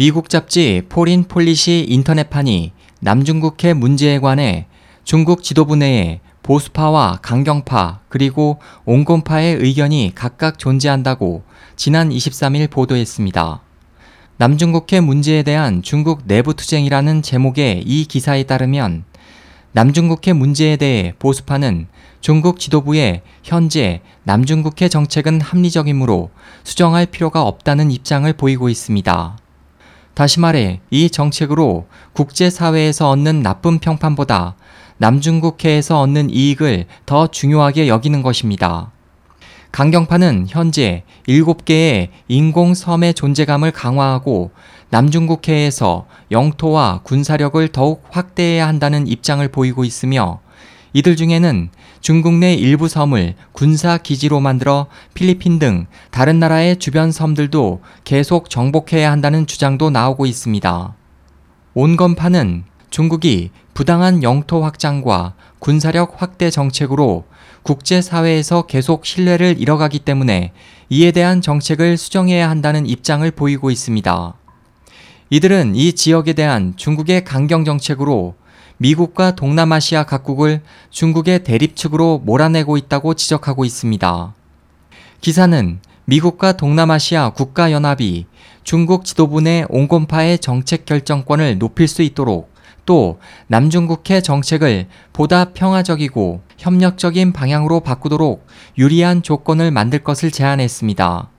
미국 잡지 포린 폴리시 인터넷판이 남중국해 문제에 관해 중국 지도부 내에 보수파와 강경파 그리고 온건파의 의견이 각각 존재한다고 지난 23일 보도했습니다. 남중국해 문제에 대한 중국 내부투쟁이라는 제목의 이 기사에 따르면 남중국해 문제에 대해 보수파는 중국 지도부의 현재 남중국해 정책은 합리적이므로 수정할 필요가 없다는 입장을 보이고 있습니다. 다시 말해 이 정책으로 국제사회에서 얻는 나쁜 평판보다 남중국해에서 얻는 이익을 더 중요하게 여기는 것입니다. 강경파는 현재 7개의 인공섬의 존재감을 강화하고 남중국해에서 영토와 군사력을 더욱 확대해야 한다는 입장을 보이고 있으며 이들 중에는 중국 내 일부 섬을 군사기지로 만들어 필리핀 등 다른 나라의 주변 섬들도 계속 정복해야 한다는 주장도 나오고 있습니다. 온건파는 중국이 부당한 영토 확장과 군사력 확대 정책으로 국제사회에서 계속 신뢰를 잃어가기 때문에 이에 대한 정책을 수정해야 한다는 입장을 보이고 있습니다. 이들은 이 지역에 대한 중국의 강경 정책으로 미국과 동남아시아 각국을 중국의 대립측으로 몰아내고 있다고 지적하고 있습니다. 기사는 미국과 동남아시아 국가연합이 중국 지도부 내 온건파의 정책 결정권을 높일 수 있도록 또 남중국해 정책을 보다 평화적이고 협력적인 방향으로 바꾸도록 유리한 조건을 만들 것을 제안했습니다.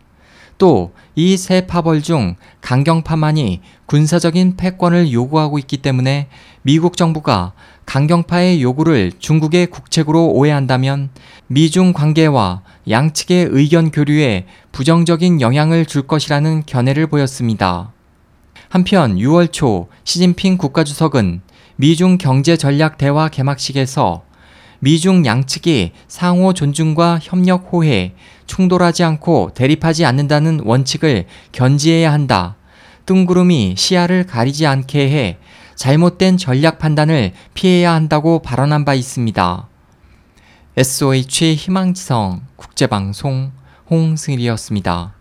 또 이 세 파벌 중 강경파만이 군사적인 패권을 요구하고 있기 때문에 미국 정부가 강경파의 요구를 중국의 국책으로 오해한다면 미중 관계와 양측의 의견 교류에 부정적인 영향을 줄 것이라는 견해를 보였습니다. 한편 6월 초 시진핑 국가주석은 미중 경제전략 대화 개막식에서 미중 양측이 상호 존중과 협력 호혜, 충돌하지 않고 대립하지 않는다는 원칙을 견지해야 한다. 뜬구름이 시야를 가리지 않게 해 잘못된 전략 판단을 피해야 한다고 발언한 바 있습니다. SOH 희망지성 국제방송 홍승일이었습니다.